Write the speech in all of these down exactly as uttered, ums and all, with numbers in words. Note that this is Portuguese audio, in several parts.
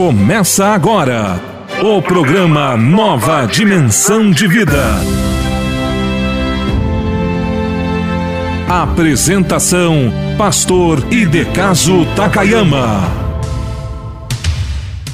Começa agora o programa Nova Dimensão de Vida. Apresentação: Pastor Idecazo Takayama.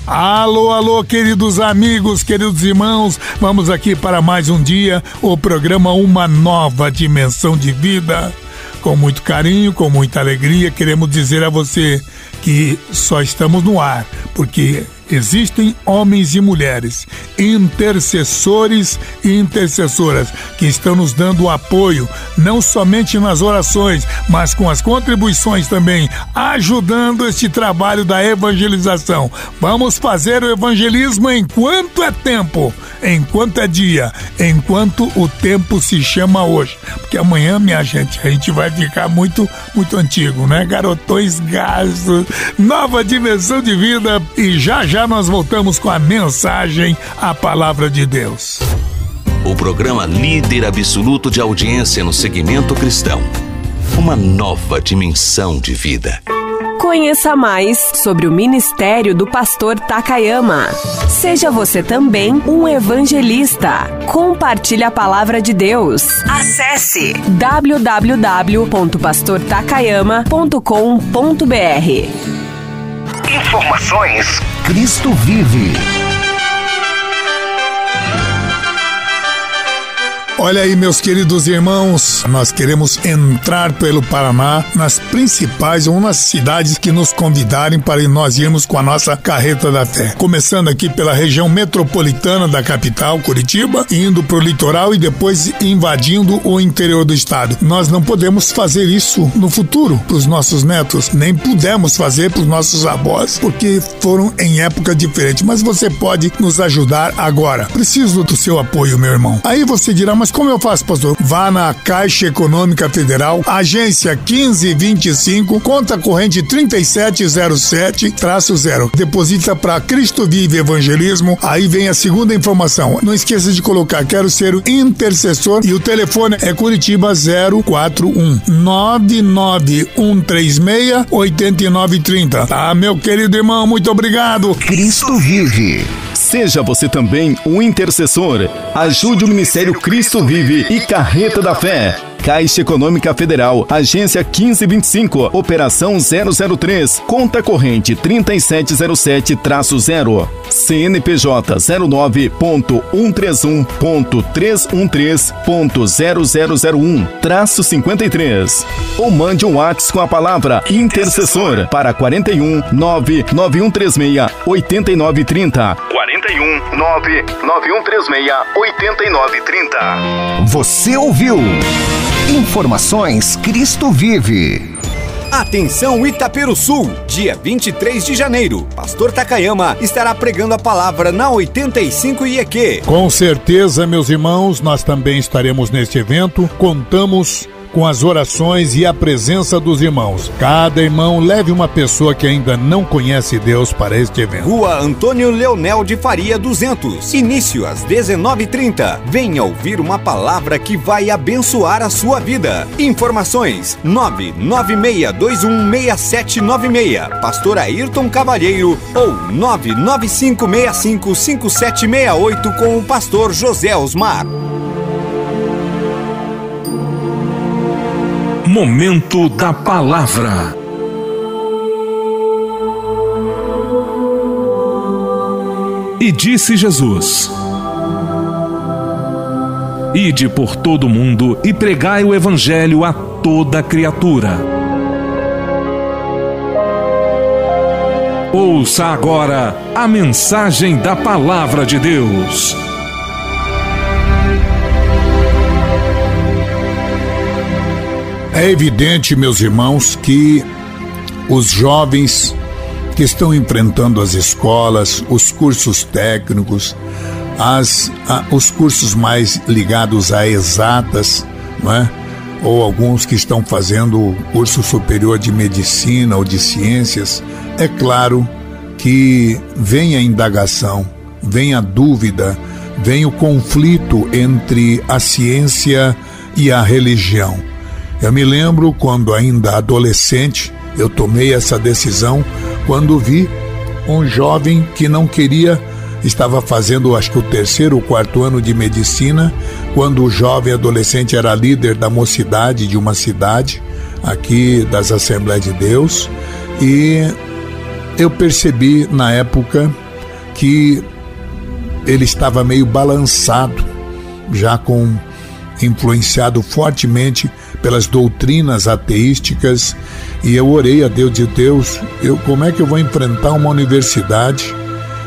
Alô, alô, queridos amigos, queridos irmãos, vamos aqui para mais um dia, o programa Uma Nova Dimensão de Vida. Com muito carinho, com muita alegria, queremos dizer a você que só estamos no ar, porque existem homens e mulheres, intercessores e intercessoras, que estão nos dando apoio, não somente nas orações, mas com as contribuições também, ajudando este trabalho da evangelização. Vamos fazer o evangelismo enquanto é tempo, enquanto é dia, enquanto o tempo se chama hoje. Porque amanhã, minha gente, a gente vai ficar muito, muito antigo, né? Garotões gastos, Nova Dimensão de Vida, e já já nós voltamos com a mensagem, a palavra de Deus. O programa líder absoluto de audiência no segmento cristão. Uma nova dimensão de vida. Conheça mais sobre o ministério do pastor Takayama. Seja você também um evangelista. Compartilhe a palavra de Deus. Acesse w w w ponto pastor takayama ponto com ponto b r. Informações: Cristo Vive. Olha aí, meus queridos irmãos, nós queremos entrar pelo Paraná nas principais ou nas cidades que nos convidarem para nós irmos com a nossa Carreta da Fé. Começando aqui pela região metropolitana da capital, Curitiba, indo pro litoral e depois invadindo o interior do estado. Nós não podemos fazer isso no futuro pros nossos netos, nem pudemos fazer pros nossos avós, porque foram em época diferente, mas você pode nos ajudar agora. Preciso do seu apoio, meu irmão. Aí você dirá: mas como eu faço, pastor? Vá na Caixa Econômica Federal, agência quinze vinte e cinco, conta corrente trinta e sete zero sete zero. Deposita para Cristo Vive Evangelismo. Aí vem a segunda informação. Não esqueça de colocar: quero ser o intercessor. E o telefone é Curitiba zero quatro um nove nove um três seis oito nove três zero. Tá, meu querido irmão, muito obrigado. Cristo Vive. Seja você também um intercessor. Ajude o Ministério Cristo Vive e Carreta da Fé. Caixa Econômica Federal, agência quinze vinte e cinco, operação zero zero três, conta corrente trinta e sete zero sete zero, C N P J zero nove ponto um três um ponto trezentos e trinta e três ponto zero zero zero um traço cinquenta e três. Ou mande um WhatsApp com a palavra intercessor para quarenta e um nove nove um três seis oito nove três zero. quarenta e um nove nove um três seis oito nove três zero. Você ouviu? Informações Cristo Vive. Atenção, Itaperu Sul, dia vinte e três de janeiro, pastor Takayama estará pregando a palavra na oitenta e cinco I E Q. Com certeza, meus irmãos, nós também estaremos neste evento. Contamos com as orações e a presença dos irmãos. Cada irmão leve uma pessoa que ainda não conhece Deus para este evento. Rua Antônio Leonel de Faria duzentos, início às dezenove e trinta. Venha ouvir uma palavra que vai abençoar a sua vida. Informações: nove nove seis dois um seis sete nove seis, pastor Ayrton Cavaleiro, ou nove nove cinco seis cinco cinco sete seis oito com o pastor José Osmar. Momento da Palavra. E disse Jesus: ide por todo o mundo e pregai o evangelho a toda criatura. Ouça agora a mensagem da Palavra de Deus. É evidente, meus irmãos, que os jovens que estão enfrentando as escolas, os cursos técnicos, as, a, os cursos mais ligados a exatas, não é? Ou alguns que estão fazendo curso superior de medicina ou de ciências, é claro que vem a indagação, vem a dúvida, vem o conflito entre a ciência e a religião. Eu me lembro quando ainda adolescente eu tomei essa decisão, quando vi um jovem que não queria, estava fazendo acho que o terceiro ou quarto ano de medicina, quando o jovem adolescente era líder da mocidade de uma cidade, aqui das Assembleias de Deus, e eu percebi na época que ele estava meio balançado, já com influenciado fortemente pelas doutrinas ateísticas, e eu orei a Deus, de Deus, eu, como é que eu vou enfrentar uma universidade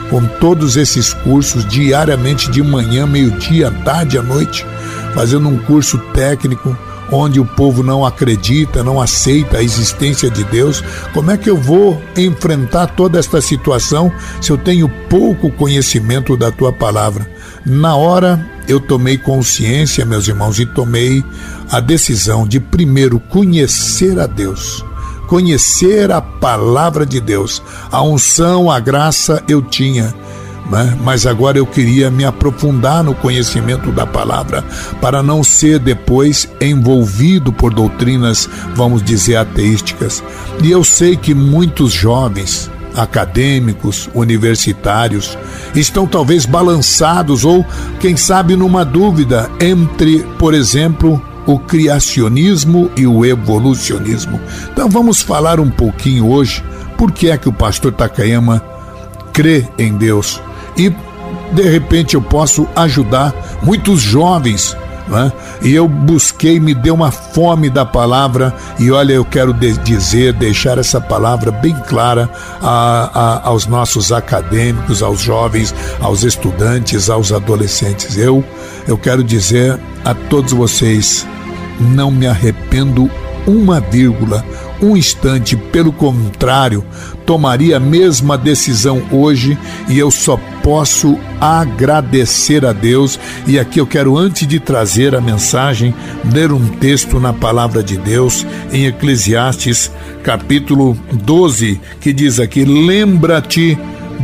com todos esses cursos diariamente, de manhã, meio-dia, à tarde, à noite, fazendo um curso técnico onde o povo não acredita, não aceita a existência de Deus? Como é que eu vou enfrentar toda esta situação se eu tenho pouco conhecimento da tua palavra? Na hora eu tomei consciência, meus irmãos, e tomei a decisão de primeiro conhecer a Deus, conhecer a palavra de Deus. A unção, a graça eu tinha, mas agora eu queria me aprofundar no conhecimento da palavra, para não ser depois envolvido por doutrinas, vamos dizer, ateísticas. E eu sei que muitos jovens, acadêmicos, universitários, estão talvez balançados ou, quem sabe, numa dúvida entre, por exemplo, o criacionismo e o evolucionismo. Então vamos falar um pouquinho hoje, por que é que o pastor Takayama crê em Deus? E de repente eu posso ajudar muitos jovens, né? E eu busquei, me deu uma fome da palavra, e olha, eu quero de- dizer, deixar essa palavra bem clara a, a, aos nossos acadêmicos, aos jovens, aos estudantes, aos adolescentes. Eu, eu quero dizer a todos vocês, não me arrependo uma vírgula, um instante, pelo contrário, tomaria a mesma decisão hoje, e eu só posso agradecer a Deus. E aqui eu quero, antes de trazer a mensagem, ler um texto na palavra de Deus, em Eclesiastes capítulo doze, que diz aqui: lembra-te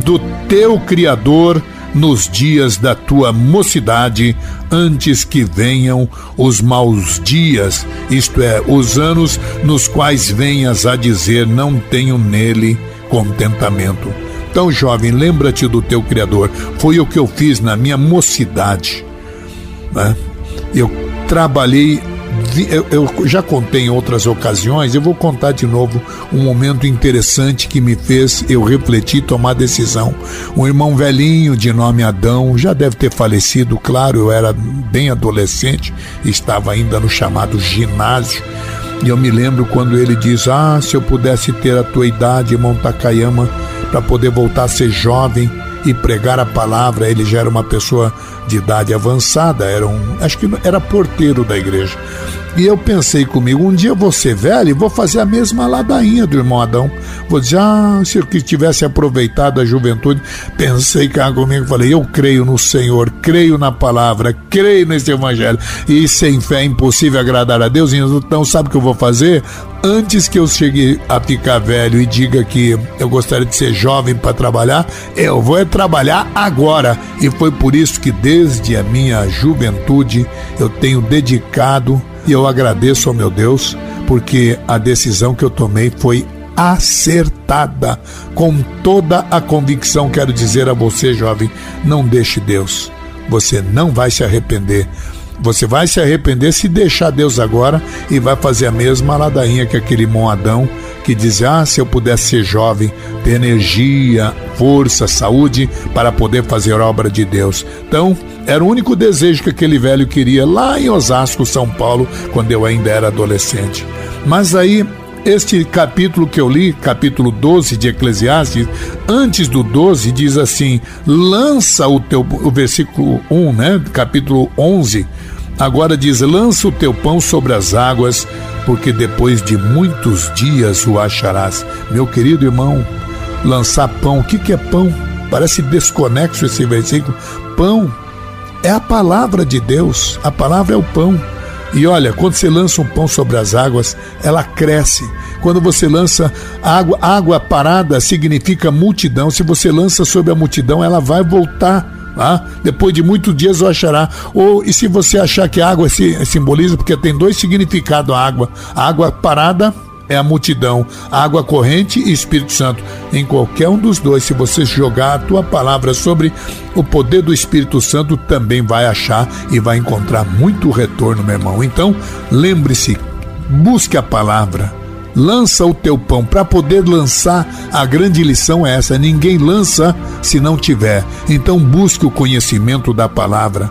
do teu Criador nos dias da tua mocidade, antes que venham os maus dias, isto é, os anos nos quais venhas a dizer, não tenho nele contentamento. Então, jovem, lembra-te do teu Criador. Foi o que eu fiz na minha mocidade, né? Eu trabalhei, eu já contei em outras ocasiões, eu vou contar de novo um momento interessante que me fez eu refletir, tomar decisão. Um irmão velhinho de nome Adão, já deve ter falecido, claro, eu era bem adolescente, estava ainda no chamado ginásio, e eu me lembro quando ele diz: ah, se eu pudesse ter a tua idade, irmão Takayama, para poder voltar a ser jovem e pregar a palavra. Ele já era uma pessoa de idade avançada, era um, acho que era porteiro da igreja. E eu pensei comigo, um dia eu vou ser velho e vou fazer a mesma ladainha do irmão Adão. Vou dizer, ah, se eu tivesse aproveitado a juventude. Pensei cá comigo, falei, eu creio no Senhor, creio na palavra, creio nesse evangelho, e sem fé é impossível agradar a Deus. Então sabe o que eu vou fazer? Antes que eu chegue a ficar velho e diga que eu gostaria de ser jovem para trabalhar, eu vou trabalhar agora. E foi por isso que desde a minha juventude eu tenho dedicado, e eu agradeço ao meu Deus, porque a decisão que eu tomei foi acertada, com toda a convicção. Quero dizer a você, jovem, não deixe Deus, você não vai se arrepender. Você vai se arrepender se deixar Deus agora e vai fazer a mesma ladainha que aquele irmão Adão, que diz: ah, se eu pudesse ser jovem, ter energia, força, saúde para poder fazer a obra de Deus. Então, era o único desejo que aquele velho queria lá em Osasco, São Paulo, quando eu ainda era adolescente. Mas aí, este capítulo que eu li, capítulo doze de Eclesiastes, antes do doze diz assim: lança o teu, o versículo um, né, capítulo onze, agora diz: lança o teu pão sobre as águas, porque depois de muitos dias o acharás. Meu querido irmão, lançar pão, o que que é pão? Parece desconexo esse versículo. Pão é a palavra de Deus, a palavra é o pão. E olha, quando você lança um pão sobre as águas, ela cresce. Quando você lança água, água parada significa multidão. Se você lança sobre a multidão, ela vai voltar. Ah, depois de muitos dias o achará. Ou, e se você achar que a água se simboliza, porque tem dois significados a água. A água parada é a multidão, água corrente e Espírito Santo. Em qualquer um dos dois, se você jogar a tua palavra sobre o poder do Espírito Santo, também vai achar e vai encontrar muito retorno, meu irmão. Então, lembre-se, busque a palavra, lança o teu pão. Para poder lançar, a grande lição é essa: ninguém lança se não tiver. Então, busque o conhecimento da palavra.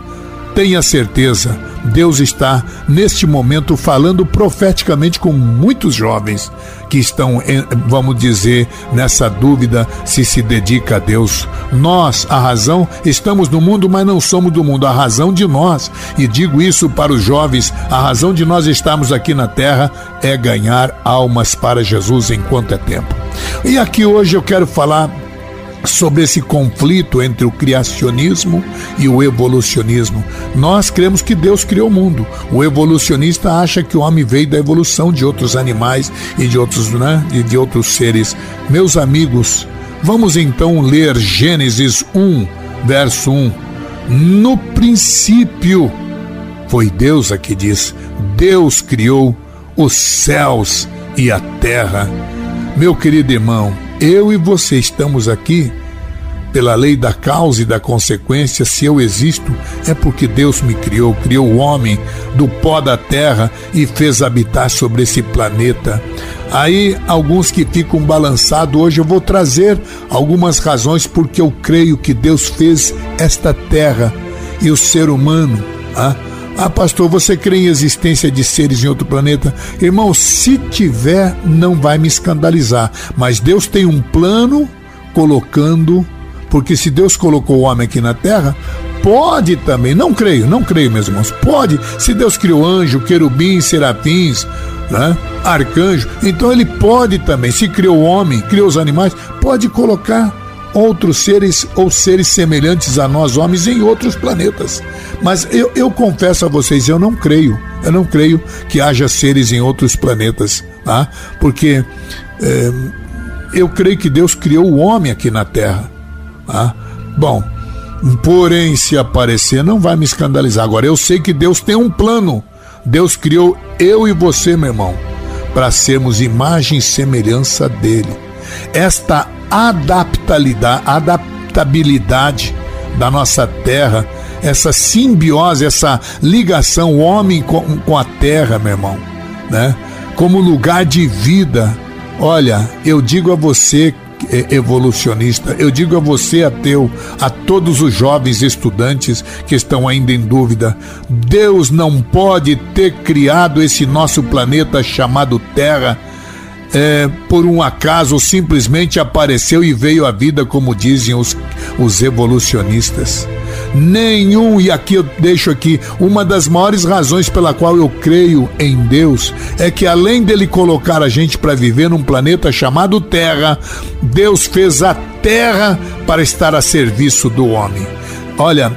Tenha certeza, Deus está neste momento falando profeticamente com muitos jovens que estão, vamos dizer, nessa dúvida se se dedica a Deus. Nós, a razão, estamos no mundo, mas não somos do mundo. A razão de nós, e digo isso para os jovens, a razão de nós estarmos aqui na terra é ganhar almas para Jesus enquanto é tempo. E aqui hoje eu quero falar sobre esse conflito entre o criacionismo e o evolucionismo. Nós cremos que Deus criou o mundo. O evolucionista acha que o homem veio da evolução de outros animais e de outros, né, e de outros seres. Meus amigos, vamos então ler Gênesis um, verso um. No princípio foi Deus, aqui diz, Deus criou os céus e a terra. Meu querido irmão, eu e você estamos aqui pela lei da causa e da consequência. Se eu existo, é porque Deus me criou, criou o homem do pó da terra e fez habitar sobre esse planeta. Aí, alguns que ficam balançados, hoje eu vou trazer algumas razões porque eu creio que Deus fez esta terra e o ser humano. Ah, ah pastor, você crê em existência de seres em outro planeta? Irmão, se tiver, não vai me escandalizar, mas Deus tem um plano colocando, porque se Deus colocou o homem aqui na terra, pode também, não creio, não creio, meus irmãos, pode, se Deus criou anjo, querubim, serafins, né, arcanjo, então ele pode também, se criou o homem, criou os animais, pode colocar outros seres ou seres semelhantes a nós homens em outros planetas. Mas eu, eu confesso a vocês, eu não creio, eu não creio que haja seres em outros planetas, tá? Porque é, eu creio que Deus criou o homem aqui na Terra, tá? Bom, porém se aparecer não vai me escandalizar. Agora, eu sei que Deus tem um plano. Deus criou eu e você, meu irmão, para sermos imagem e semelhança dele. Esta adaptabilidade, adaptabilidade da nossa terra, essa simbiose, essa ligação homem com, com a terra, meu irmão, né? Como lugar de vida. Olha, eu digo a você evolucionista, eu digo a você ateu, a todos os jovens estudantes que estão ainda em dúvida, Deus não pode ter criado esse nosso planeta chamado Terra É, por um acaso, simplesmente apareceu e veio a vida, como dizem os, os evolucionistas. Nenhum, e aqui eu deixo aqui, uma das maiores razões pela qual eu creio em Deus é que, além dele colocar a gente para viver num planeta chamado Terra, Deus fez a Terra para estar a serviço do homem. Olha,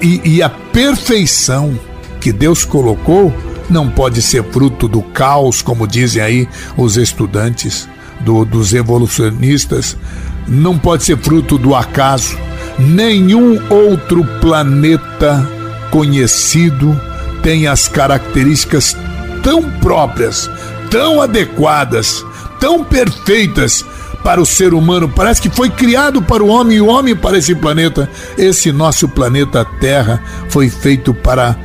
e, e a perfeição que Deus colocou não pode ser fruto do caos, como dizem aí os estudantes do, dos evolucionistas. Não pode ser fruto do acaso. Nenhum outro planeta conhecido tem as características tão próprias, tão adequadas, tão perfeitas para o ser humano. Parece que foi criado para o homem e o homem para esse planeta. Esse nosso planeta Terra foi feito para...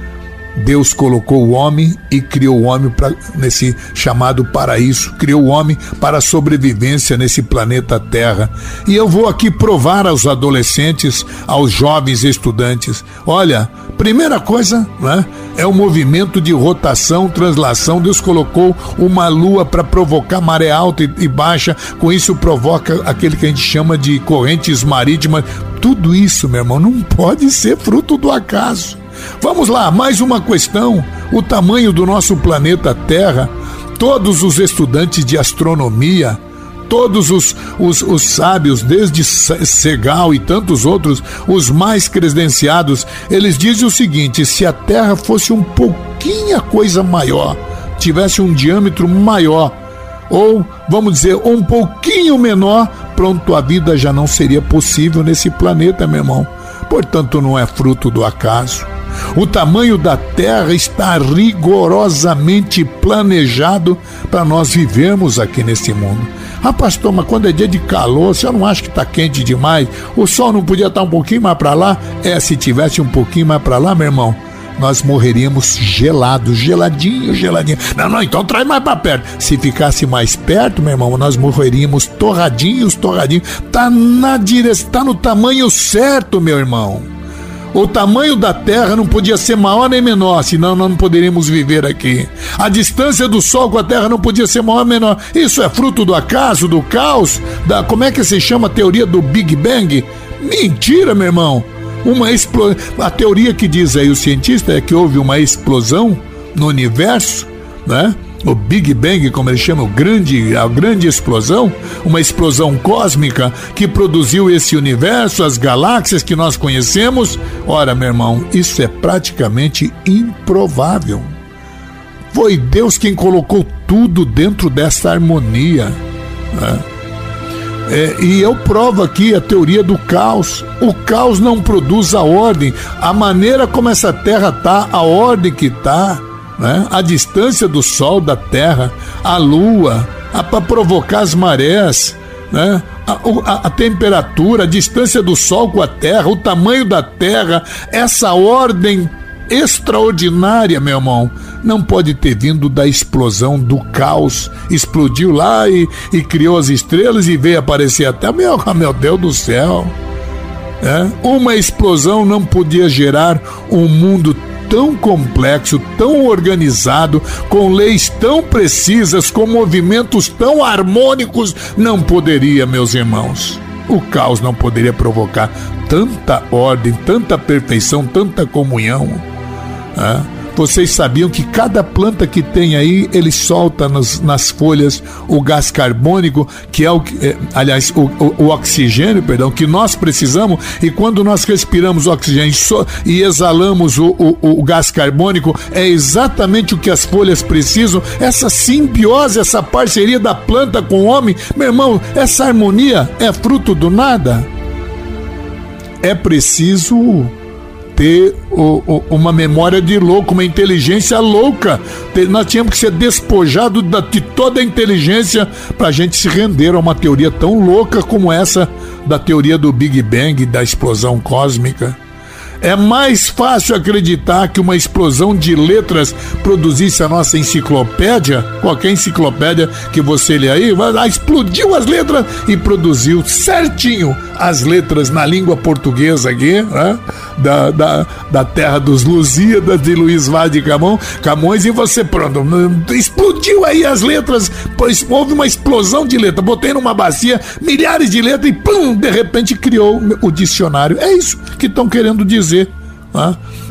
Deus colocou o homem e criou o homem pra, nesse chamado paraíso, criou o homem para a sobrevivência nesse planeta Terra. E eu vou aqui provar aos adolescentes, aos jovens estudantes. Olha, primeira coisa, né, é o movimento de rotação, translação. Deus colocou uma lua para provocar maré alta e, e baixa, com isso provoca aquele que a gente chama de correntes marítimas. Tudo isso, meu irmão, não pode ser fruto do acaso. Vamos lá, mais uma questão: o tamanho do nosso planeta Terra. Todos os estudantes de astronomia, todos os, os, os sábios, desde Segal e tantos outros, os mais credenciados, eles dizem o seguinte: se a Terra fosse um pouquinho coisa maior, tivesse um diâmetro maior, ou, vamos dizer, um pouquinho menor, pronto, a vida já não seria possível nesse planeta, meu irmão. Portanto, não é fruto do acaso. O tamanho da terra está rigorosamente planejado para nós vivermos aqui nesse mundo. Ah, pastor, mas quando é dia de calor, o senhor não acha que está quente demais? O sol não podia estar um pouquinho mais para lá? É, se tivesse um pouquinho mais para lá, meu irmão, nós morreríamos gelados, geladinho, geladinho. Não, não, então traz mais para perto. Se ficasse mais perto, meu irmão, nós morreríamos torradinhos, torradinhos. Tá na direção, tá no tamanho certo, meu irmão. O tamanho da terra não podia ser maior nem menor, senão nós não poderíamos viver aqui. A distância do sol com a terra não podia ser maior nem menor. Isso é fruto do acaso, do caos, da, como é que se chama a teoria do Big Bang? Mentira, meu irmão. Uma explo... A teoria que diz aí o cientista é que houve uma explosão no universo, né? O Big Bang, como eles chamam, grande, a grande explosão, uma explosão cósmica que produziu esse universo, as galáxias que nós conhecemos. Ora, meu irmão, isso é praticamente improvável. Foi Deus quem colocou tudo dentro dessa harmonia, né? É, e eu provo aqui a teoria do caos. O caos não produz a ordem. A maneira como essa terra está, a ordem que está, né? A distância do sol, da terra, a lua, para provocar as marés, né? a, a, a temperatura, a distância do sol com a terra, o tamanho da terra, essa ordem extraordinária, meu irmão, não pode ter vindo da explosão do caos. Explodiu lá e, e criou as estrelas e veio aparecer até, meu, meu Deus do céu, né? Uma explosão não podia gerar um mundo tão complexo, tão organizado, com leis tão precisas, com movimentos tão harmônicos. Não poderia, meus irmãos. O caos não poderia provocar tanta ordem, tanta perfeição, tanta comunhão. Ah, vocês sabiam que cada planta que tem aí, ele solta nas, nas folhas o gás carbônico, que é o é, aliás, o, o, o oxigênio, perdão, que nós precisamos, e quando nós respiramos oxigênio e exalamos o, o, o gás carbônico, é exatamente o que as folhas precisam. Essa simbiose, essa parceria da planta com o homem, meu irmão, essa harmonia é fruto do nada. É preciso ter o, o, uma memória de louco, uma inteligência louca. Nós tínhamos que ser despojados de toda a inteligência para a gente se render a uma teoria tão louca como essa da teoria do Big Bang, da explosão cósmica. É mais fácil acreditar que uma explosão de letras produzisse a nossa enciclopédia, qualquer enciclopédia que você lê aí, explodiu as letras e produziu certinho as letras na língua portuguesa aqui, né? da, da, da terra dos Lusíadas, de Luiz Vaz de Camões, Camões e você, pronto, explodiu aí as letras, houve uma explosão de letras, botei numa bacia milhares de letras e pum, de repente criou o dicionário. É isso que estão querendo dizer.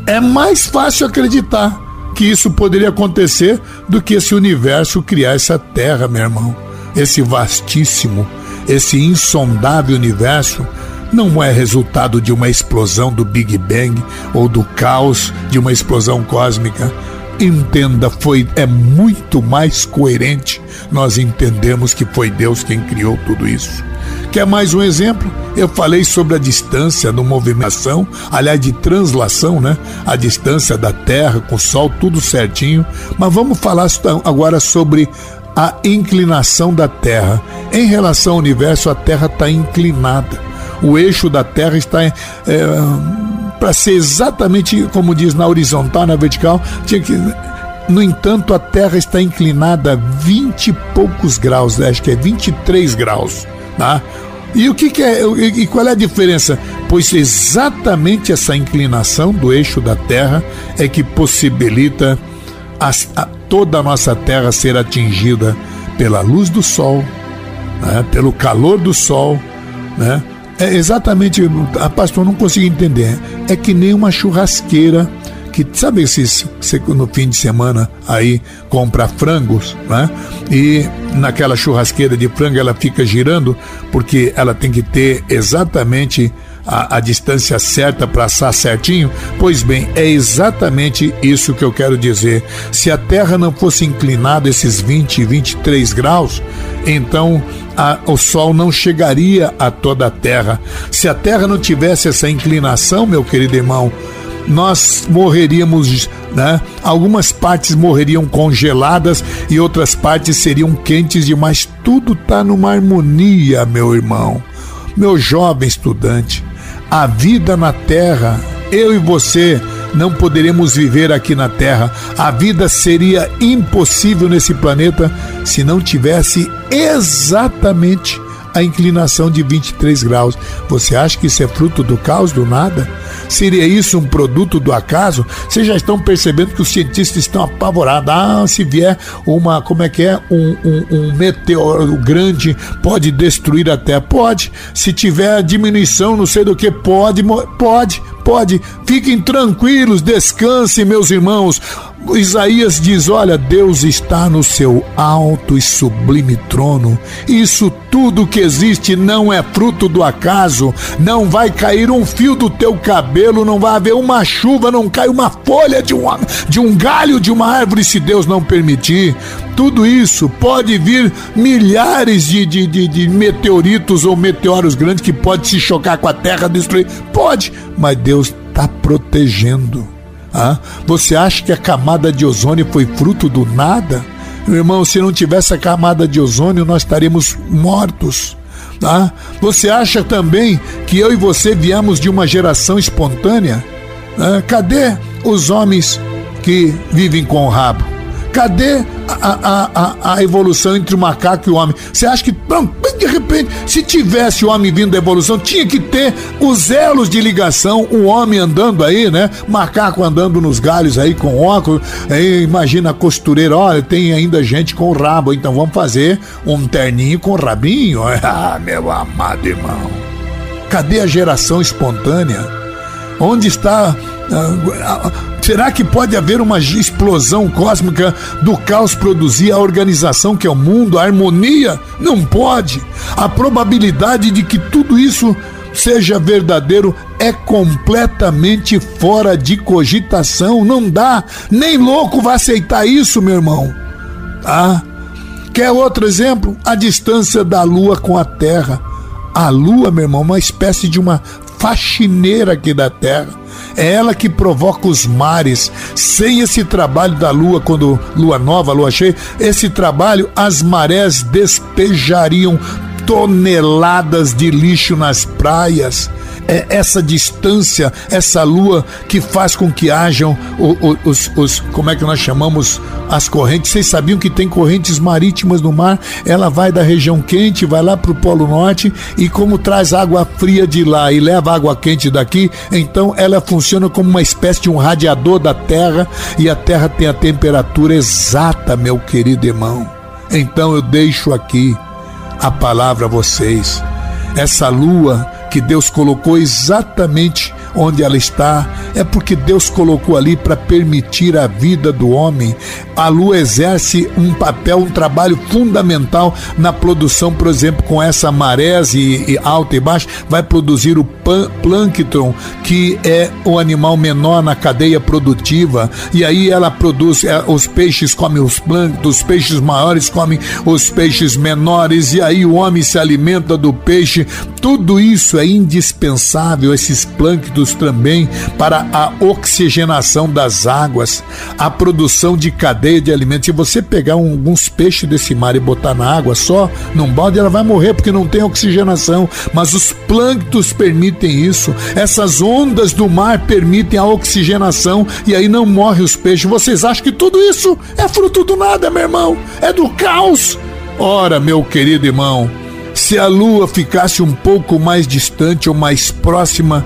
É mais fácil acreditar que isso poderia acontecer do que esse universo criar essa terra, meu irmão. Esse vastíssimo, esse insondável universo não é resultado de uma explosão do Big Bang ou do caos, de uma explosão cósmica. Entenda, foi, é muito mais coerente nós entendemos que foi Deus quem criou tudo isso. Quer mais um exemplo? Eu falei sobre a distância do movimentação, aliás, de translação, né? A distância da Terra com o Sol, tudo certinho. Mas vamos falar agora sobre a inclinação da Terra. Em relação ao universo, a Terra está inclinada. O eixo da Terra está... É, para ser exatamente, como diz, na horizontal, na vertical, tinha que... No entanto, a Terra está inclinada a vinte e poucos graus, acho que é vinte e três graus. Tá? E o que, que é, e qual é a diferença? Pois exatamente essa inclinação do eixo da Terra é que possibilita a, a, toda a nossa Terra ser atingida pela luz do Sol, né? Pelo calor do Sol, né? É exatamente, a pastor, não consigo entender. É que nem uma churrasqueira que, sabe, se você no fim de semana aí compra frangos, né? E naquela churrasqueira de frango ela fica girando, porque ela tem que ter exatamente a, a distância certa para assar certinho. Pois bem, é exatamente isso que eu quero dizer. Se a terra não fosse inclinada esses vinte, vinte e três graus, então a, o sol não chegaria a toda a terra. Se a terra não tivesse essa inclinação, meu querido irmão, nós morreríamos, né? Algumas partes morreriam congeladas e outras partes seriam quentes demais. Tudo está numa harmonia, meu irmão, meu jovem estudante. A vida na terra, eu e você não poderemos viver aqui na terra. A vida seria impossível nesse planeta se não tivesse exatamente a inclinação de vinte e três graus. Você acha que isso é fruto do caos, do nada? Seria isso um produto do acaso? Vocês já estão percebendo que os cientistas estão apavorados. Ah, se vier uma, como é que é? Um, um, um meteoro grande pode destruir a Terra. Pode. Se tiver diminuição, não sei do que, pode, pode, pode. Fiquem tranquilos, descansem, meus irmãos. Isaías diz, olha, Deus está no seu alto e sublime trono. Isso tudo que existe não é fruto do acaso. Não vai cair um fio do teu cabelo, não vai haver uma chuva, não cai uma folha de um, de um galho de uma árvore, se Deus não permitir. Tudo isso pode vir milhares de, de, de, de meteoritos ou meteoros grandes que pode se chocar com a terra, destruir. Pode, mas Deus está protegendo. Ah, você acha que a camada de ozônio foi fruto do nada? Meu irmão, se não tivesse a camada de ozônio, nós estaríamos mortos. Ah, você acha também que eu e você viemos de uma geração espontânea? Ah, cadê os homens que vivem com o rabo? Cadê a, a, a, a evolução entre o macaco e o homem? Você acha que, de repente, se tivesse o homem vindo da evolução, tinha que ter os elos de ligação, o homem andando aí, né? Macaco andando nos galhos aí com óculos. Aí, imagina a costureira, olha, tem ainda gente com rabo, então vamos fazer um terninho com rabinho. Ah, meu amado irmão. Cadê a geração espontânea? Onde está... Será que pode haver uma explosão cósmica do caos produzir a organização que é o mundo, a harmonia? Não pode. A probabilidade de que tudo isso seja verdadeiro é completamente fora de cogitação. Não dá. Nem louco vai aceitar isso, meu irmão. Ah, quer outro exemplo? A distância da Lua com a Terra. A Lua, meu irmão, é uma espécie de uma faxineira aqui da Terra. É ela que provoca os mares. Sem esse trabalho da Lua, quando Lua nova, Lua cheia, esse trabalho, as marés despejariam toneladas de lixo nas praias. É essa distância, essa Lua que faz com que hajam os, os, os, como é que nós chamamos, as correntes. Vocês sabiam que tem correntes marítimas no mar? Ela vai da região quente, vai lá para o Polo Norte, e como traz água fria de lá e leva água quente daqui, então ela funciona como uma espécie de um radiador da Terra, e a Terra tem a temperatura exata, meu querido irmão. Então eu deixo aqui a palavra a vocês. Essa Lua que Deus colocou exatamente onde ela está, é porque Deus colocou ali para permitir a vida do homem. A Lua exerce um papel, um trabalho fundamental na produção, por exemplo, com essa marés e, e alta e baixa, vai produzir o pan, plâncton, que é o animal menor na cadeia produtiva, e aí ela produz, é, os peixes comem os plânctons, os peixes maiores comem os peixes menores, e aí o homem se alimenta do peixe. Tudo isso é indispensável, esses plânctons também, para a oxigenação das águas, a produção de cadeia de alimentos. Se você pegar alguns peixes desse mar e botar na água só, num balde, ela vai morrer porque não tem oxigenação, mas os plânctons permitem isso. Essas ondas do mar permitem a oxigenação e aí não morrem os peixes. Vocês acham que tudo isso é fruto do nada, meu irmão? É do caos? Ora, meu querido irmão, se a Lua ficasse um pouco mais distante ou mais próxima,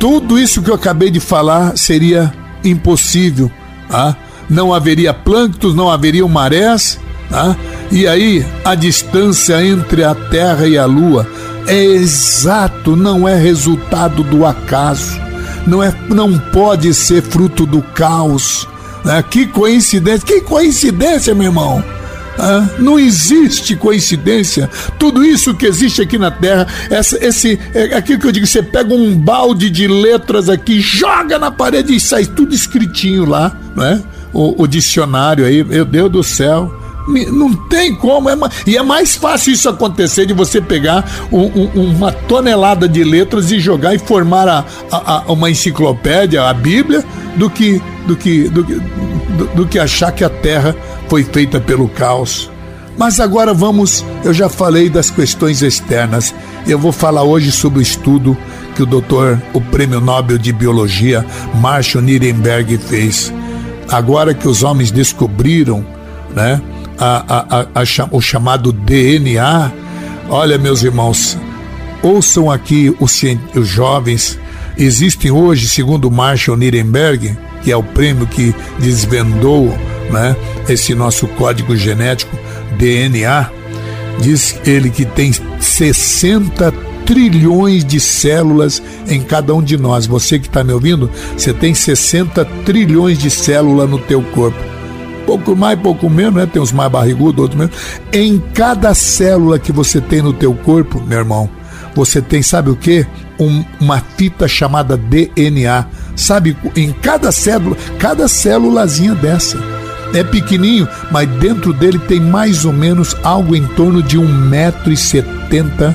tudo isso que eu acabei de falar seria impossível. Ah? Não haveria plânctons, não haveria marés. Ah? E aí a distância entre a Terra e a Lua é exato, não é resultado do acaso. Não, é, não pode ser fruto do caos. Ah? Que coincidência, que coincidência, meu irmão. Ah, não existe coincidência. Tudo isso que existe aqui na Terra, essa, esse, é aquilo que eu digo, você pega um balde de letras aqui, joga na parede e sai tudo escritinho lá, né? O, o dicionário aí, meu Deus do céu, Não tem como. É ma... E é mais fácil isso acontecer de você pegar um, um, uma tonelada de letras e jogar e formar a, a, a, uma enciclopédia, a Bíblia, do que, do, que, do, do, do que achar que a Terra foi feita pelo caos. Mas agora vamos, eu já falei das questões externas. Eu vou falar hoje sobre o estudo que o doutor, o prêmio Nobel de Biologia, Marshall Nirenberg, fez. Agora que os homens descobriram, né, a, a, a, a, o chamado D N A, olha, meus irmãos, ouçam aqui os, os jovens. Existem hoje, segundo Marshall Nirenberg, que é o prêmio que desvendou, né, esse nosso código genético, D N A, diz ele que tem sessenta trilhões de células em cada um de nós. Você que está me ouvindo, você tem sessenta trilhões de células no teu corpo. Pouco mais, pouco menos, né? Tem uns mais barrigudos, outros menos. Em cada célula que você tem no teu corpo, meu irmão, você tem, sabe o quê? Um, uma fita chamada D N A. Sabe, em cada célula, cada célulazinha dessa. É pequenininho, mas dentro dele tem mais ou menos algo em torno de um metro e setenta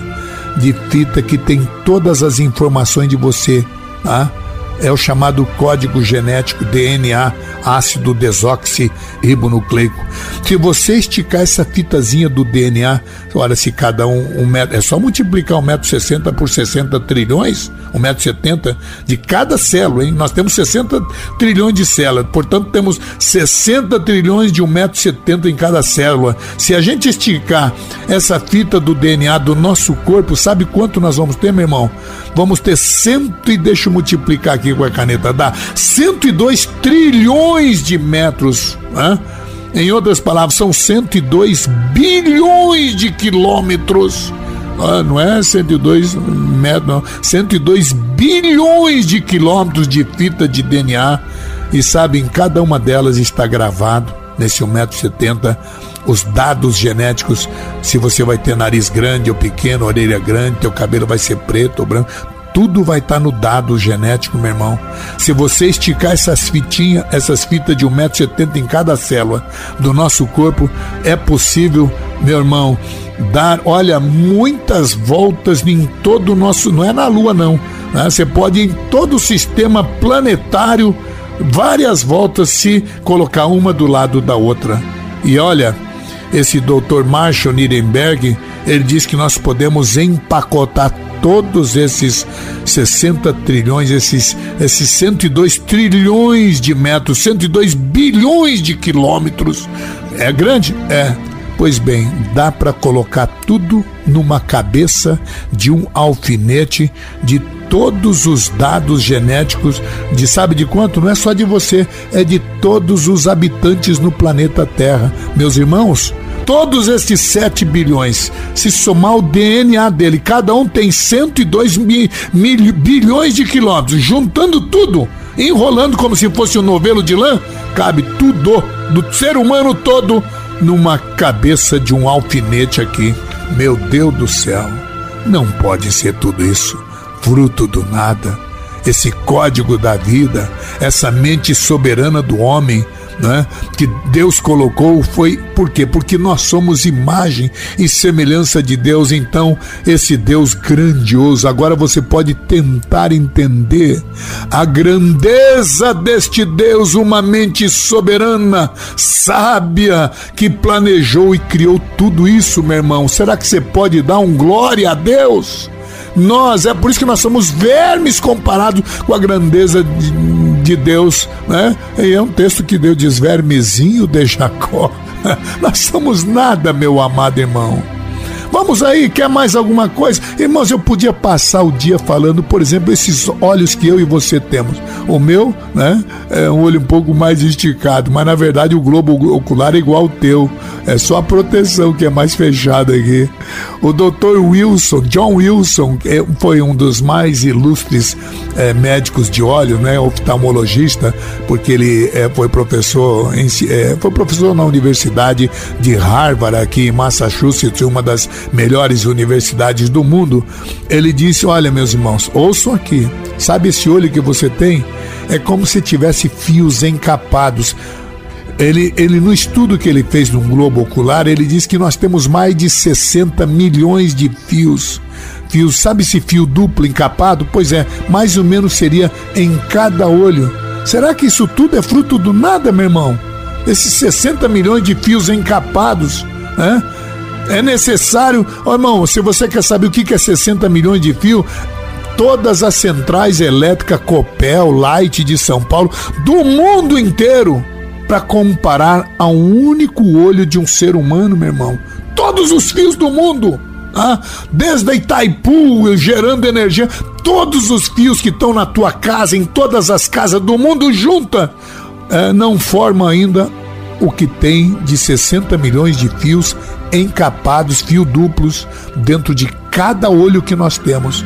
de fita que tem todas as informações de você, tá? É o chamado código genético D N A, ácido desoxirribonucleico. Se você esticar essa fitazinha do D N A, olha, se cada um, um metro, é só multiplicar um metro e sessenta por sessenta trilhões, um metro e setenta de cada célula, hein? Nós temos sessenta trilhões de células, portanto temos sessenta trilhões de um metro e setenta em cada célula. Se a gente esticar essa fita do D N A do nosso corpo, sabe quanto nós vamos ter, meu irmão? Vamos ter cento, e deixa eu multiplicar aqui com a caneta, dá cento e dois trilhões de metros, né? Em outras palavras, são cento e dois bilhões de quilômetros. Ah, não é cento e dois metros, não. cento e dois bilhões de quilômetros de fita de D N A. E sabe, em cada uma delas está gravado, nesse um metro e setenta, os dados genéticos, se você vai ter nariz grande ou pequeno, orelha grande, teu cabelo vai ser preto ou branco, tudo vai estar no dado genético, meu irmão. Se você esticar essas fitinhas, essas fitas de um metro e setenta em cada célula do nosso corpo, é possível, meu irmão, dar, olha, muitas voltas em todo o nosso, não é na Lua não, né? Você pode ir em todo o sistema planetário, várias voltas, se colocar uma do lado da outra. E olha, esse doutor Marshall Nirenberg, ele diz que nós podemos empacotar todos esses sessenta trilhões, esses, esses cento e dois trilhões de metros, cento e dois bilhões de quilômetros. É grande? É. Pois bem, dá para colocar tudo numa cabeça de um alfinete de todos os dados genéticos de, sabe de quanto? Não é só de você, é de todos os habitantes no planeta Terra. Meus irmãos, todos esses sete bilhões, se somar o D N A dele, cada um tem cento e dois bilhões de quilômetros, juntando tudo, enrolando como se fosse um novelo de lã, cabe tudo, do ser humano todo, numa cabeça de um alfinete aqui. Meu Deus do céu, não pode ser tudo isso fruto do nada. Esse código da vida, essa mente soberana do homem, né, que Deus colocou, foi por quê? Porque nós somos imagem e semelhança de Deus. Então, esse Deus grandioso, agora você pode tentar entender a grandeza deste Deus, uma mente soberana, sábia, que planejou e criou tudo isso, meu irmão. Será que você pode dar um glória a Deus? Nós, é por isso que nós somos vermes comparados com a grandeza de, de Deus, né? E é um texto que Deus diz, vermezinho de Jacó. Nós somos nada, meu amado irmão. Vamos aí, quer mais alguma coisa? Irmãos, eu podia passar o dia falando, por exemplo, esses olhos que eu e você temos. O meu, né, é um olho um pouco mais esticado, mas na verdade o globo ocular é igual ao teu. É só a proteção que é mais fechada aqui. O doutor Wilson, John Wilson, foi um dos mais ilustres é, médicos de olho, né, oftalmologista, porque ele é, foi professor em, é, foi professor na Universidade de Harvard, aqui em Massachusetts, uma das melhores universidades do mundo. Ele disse, olha, meus irmãos, ouçam aqui, sabe, esse olho que você tem é como se tivesse fios encapados. Ele, ele, no estudo que ele fez no globo ocular, ele diz que nós temos mais de sessenta milhões de fios. Fios, sabe-se fio duplo encapado? Pois é, mais ou menos seria em cada olho. Será que isso tudo é fruto do nada, meu irmão? Esses sessenta milhões de fios encapados, né? É necessário... Ó, irmão, se você quer saber o que é sessenta milhões de fios... Todas as centrais elétricas Copel, Light de São Paulo, do mundo inteiro, para comparar a um único olho de um ser humano, meu irmão. Todos os fios do mundo, ah, desde a Itaipu, gerando energia, todos os fios que estão na tua casa, em todas as casas do mundo, junta, ah, não forma ainda o que tem de sessenta milhões de fios encapados, fio duplos, dentro de cada olho que nós temos.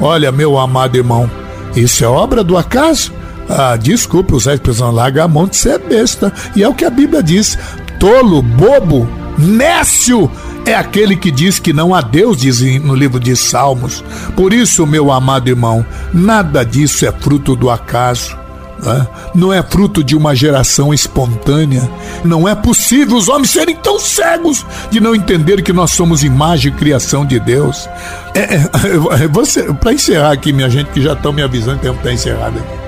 Olha, meu amado irmão, isso é obra do acaso? Ah, desculpa usar a expressão, larga a mão de ser besta. E é o que a Bíblia diz: tolo, bobo, nécio é aquele que diz que não há Deus, diz no livro de Salmos. Por isso, meu amado irmão, nada disso é fruto do acaso, né? Não é fruto de uma geração espontânea. Não é possível os homens serem tão cegos de não entender que nós somos imagem e criação de Deus. É, é, para encerrar aqui, minha gente, que já estão me avisando, o tempo está encerrado aqui.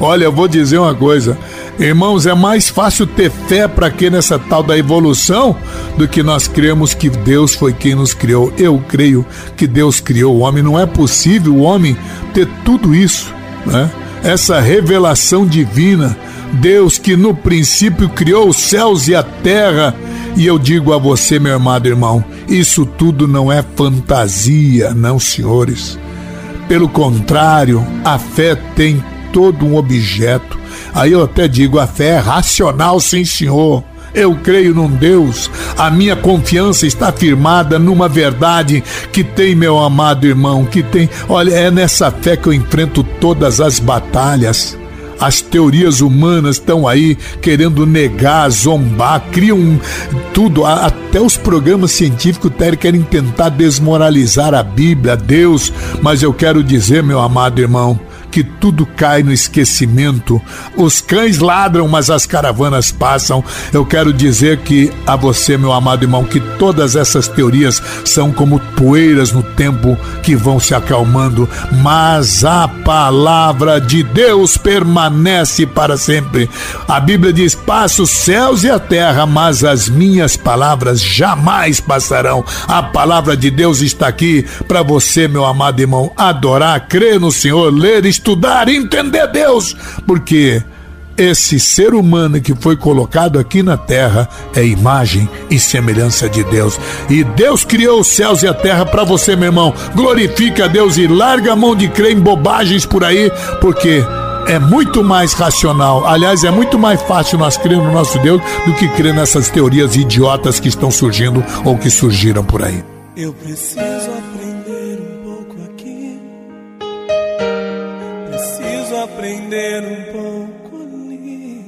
Olha, eu vou dizer uma coisa, irmãos, é mais fácil ter fé para que nessa tal da evolução do que nós cremos que Deus foi quem nos criou. Eu creio que Deus criou o homem. Não é possível o homem ter tudo isso, né? Essa revelação divina, Deus que no princípio criou os céus e a terra. E eu digo a você, meu amado irmão, isso tudo não é fantasia, não, senhores. Pelo contrário, a fé tem todo um objeto. Aí eu até digo, a fé é racional, sim, senhor. Eu creio num Deus. A minha confiança está firmada numa verdade que tem, meu amado irmão, que tem. Olha, é nessa fé que eu enfrento todas as batalhas. As teorias humanas estão aí querendo negar, zombar, criam tudo. Até os programas científicos querem tentar desmoralizar a Bíblia, Deus. Mas eu quero dizer, meu amado irmão, que tudo cai no esquecimento. Os cães ladram, mas as caravanas passam. Eu quero dizer que a você, meu amado irmão, que todas essas teorias são como poeiras no tempo que vão se acalmando, mas a palavra de Deus permanece para sempre. A Bíblia diz: passa os céus e a terra, mas as minhas palavras jamais passarão. A palavra de Deus está aqui para você, meu amado irmão, adorar, crer no Senhor, ler, estudar, entender Deus, porque esse ser humano que foi colocado aqui na terra é imagem e semelhança de Deus, e Deus criou os céus e a terra para você, meu irmão. Glorifica a Deus e larga a mão de crer em bobagens por aí, porque é muito mais racional, aliás, é muito mais fácil nós crer no nosso Deus do que crer nessas teorias idiotas que estão surgindo ou que surgiram por aí. Eu preciso aprender um pouco aqui, preciso aprender um pouco ali,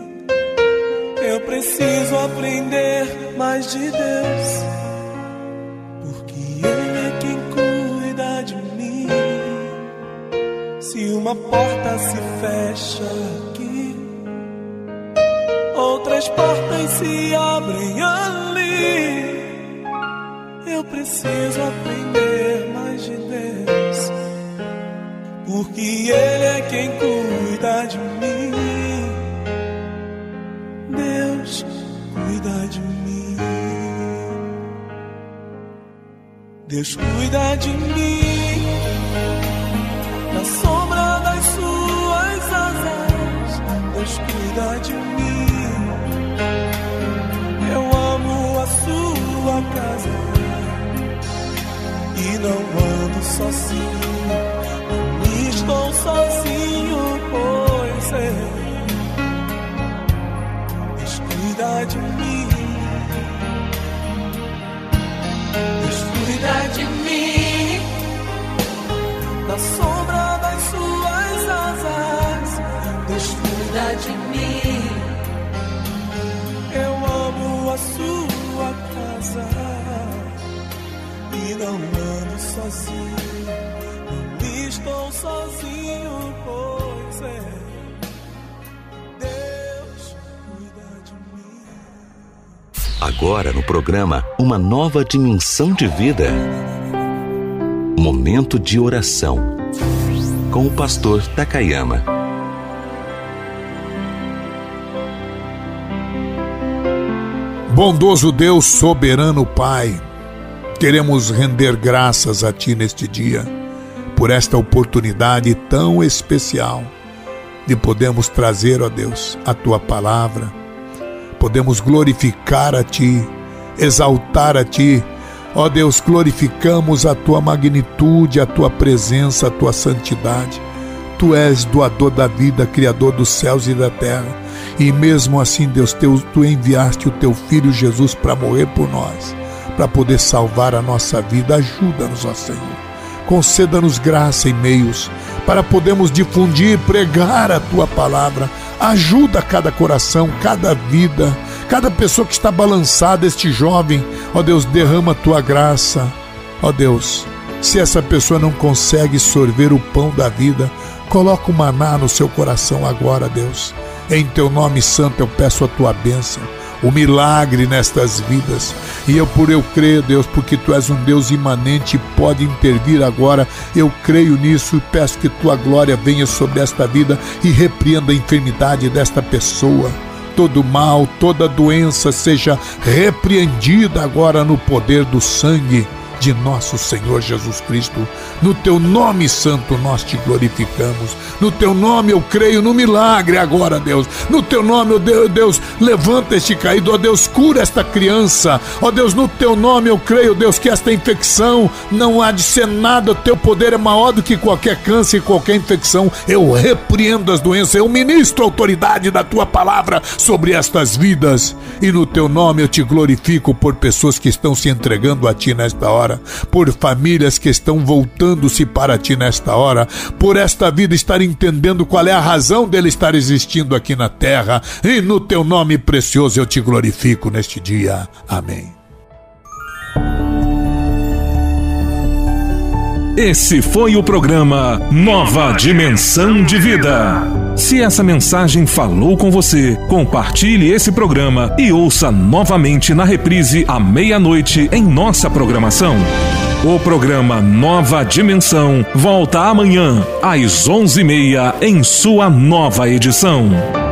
eu preciso aprender mais de Deus, porque Ele é quem cuida de mim. Se uma porta se fecha aqui, outras portas se abrem ali. Eu preciso aprender mais de Deus, porque Ele é quem cuida de mim. Deus cuida de mim. Deus cuida de mim. Na sombra das suas asas, Deus cuida de mim. Eu amo a sua casa e não ando sozinho, não estou sozinho, pois é. Deus cuida de mim. Deus cuida de mim. Na sombra das suas asas, Deus cuida de mim. Eu amo a sua casa e não ando sozinho, não estou sozinho, pois é. Deus cuida de mim. agora no programa Uma Nova Dimensão de Vida. Momento de oração com o pastor Takayama. Bondoso Deus, soberano Pai, queremos render graças a Ti neste dia, por esta oportunidade tão especial de podermos trazer, ó Deus, a Tua palavra, podemos glorificar a Ti, exaltar a Ti. Ó Deus, glorificamos a Tua magnitude, a Tua presença, a Tua santidade. Tu és doador da vida, criador dos céus e da terra. E mesmo assim, Deus, teu, Tu enviaste o Teu Filho Jesus para morrer por nós, para poder salvar a nossa vida. Ajuda-nos, ó Senhor. Conceda-nos graça e meios para podermos difundir e pregar a Tua palavra. Ajuda cada coração, cada vida, cada pessoa que está balançada, este jovem. Ó Deus, derrama a Tua graça. Ó Deus, se essa pessoa não consegue sorver o pão da vida, coloca o maná no seu coração agora, Deus. Em Teu nome santo eu peço a Tua bênção, o milagre nestas vidas. E eu por eu creio, Deus, porque Tu és um Deus imanente e pode intervir agora. Eu creio nisso e peço que Tua glória venha sobre esta vida e repreenda a enfermidade desta pessoa. Todo mal, toda doença seja repreendida agora no poder do sangue de nosso Senhor Jesus Cristo. No Teu nome santo nós Te glorificamos. No Teu nome eu creio no milagre agora, Deus. No Teu nome, ó Deus, Deus, levanta este caído, ó Deus, cura esta criança. Ó Deus, no Teu nome eu creio, Deus, que esta infecção não há de ser nada. O Teu poder é maior do que qualquer câncer e qualquer infecção. Eu repreendo as doenças, eu ministro a autoridade da Tua palavra sobre estas vidas. E no Teu nome eu Te glorifico por pessoas que estão se entregando a Ti nesta hora, por famílias que estão voltando-se para Ti nesta hora, por esta vida estar entendendo qual é a razão dele estar existindo aqui na terra. E no Teu nome precioso eu Te glorifico neste dia. Amém. Esse foi o programa Nova Dimensão de Vida. Se essa mensagem falou com você, compartilhe esse programa e ouça novamente na reprise à meia-noite em nossa programação. O programa Nova Dimensão volta amanhã às onze e meia em sua nova edição.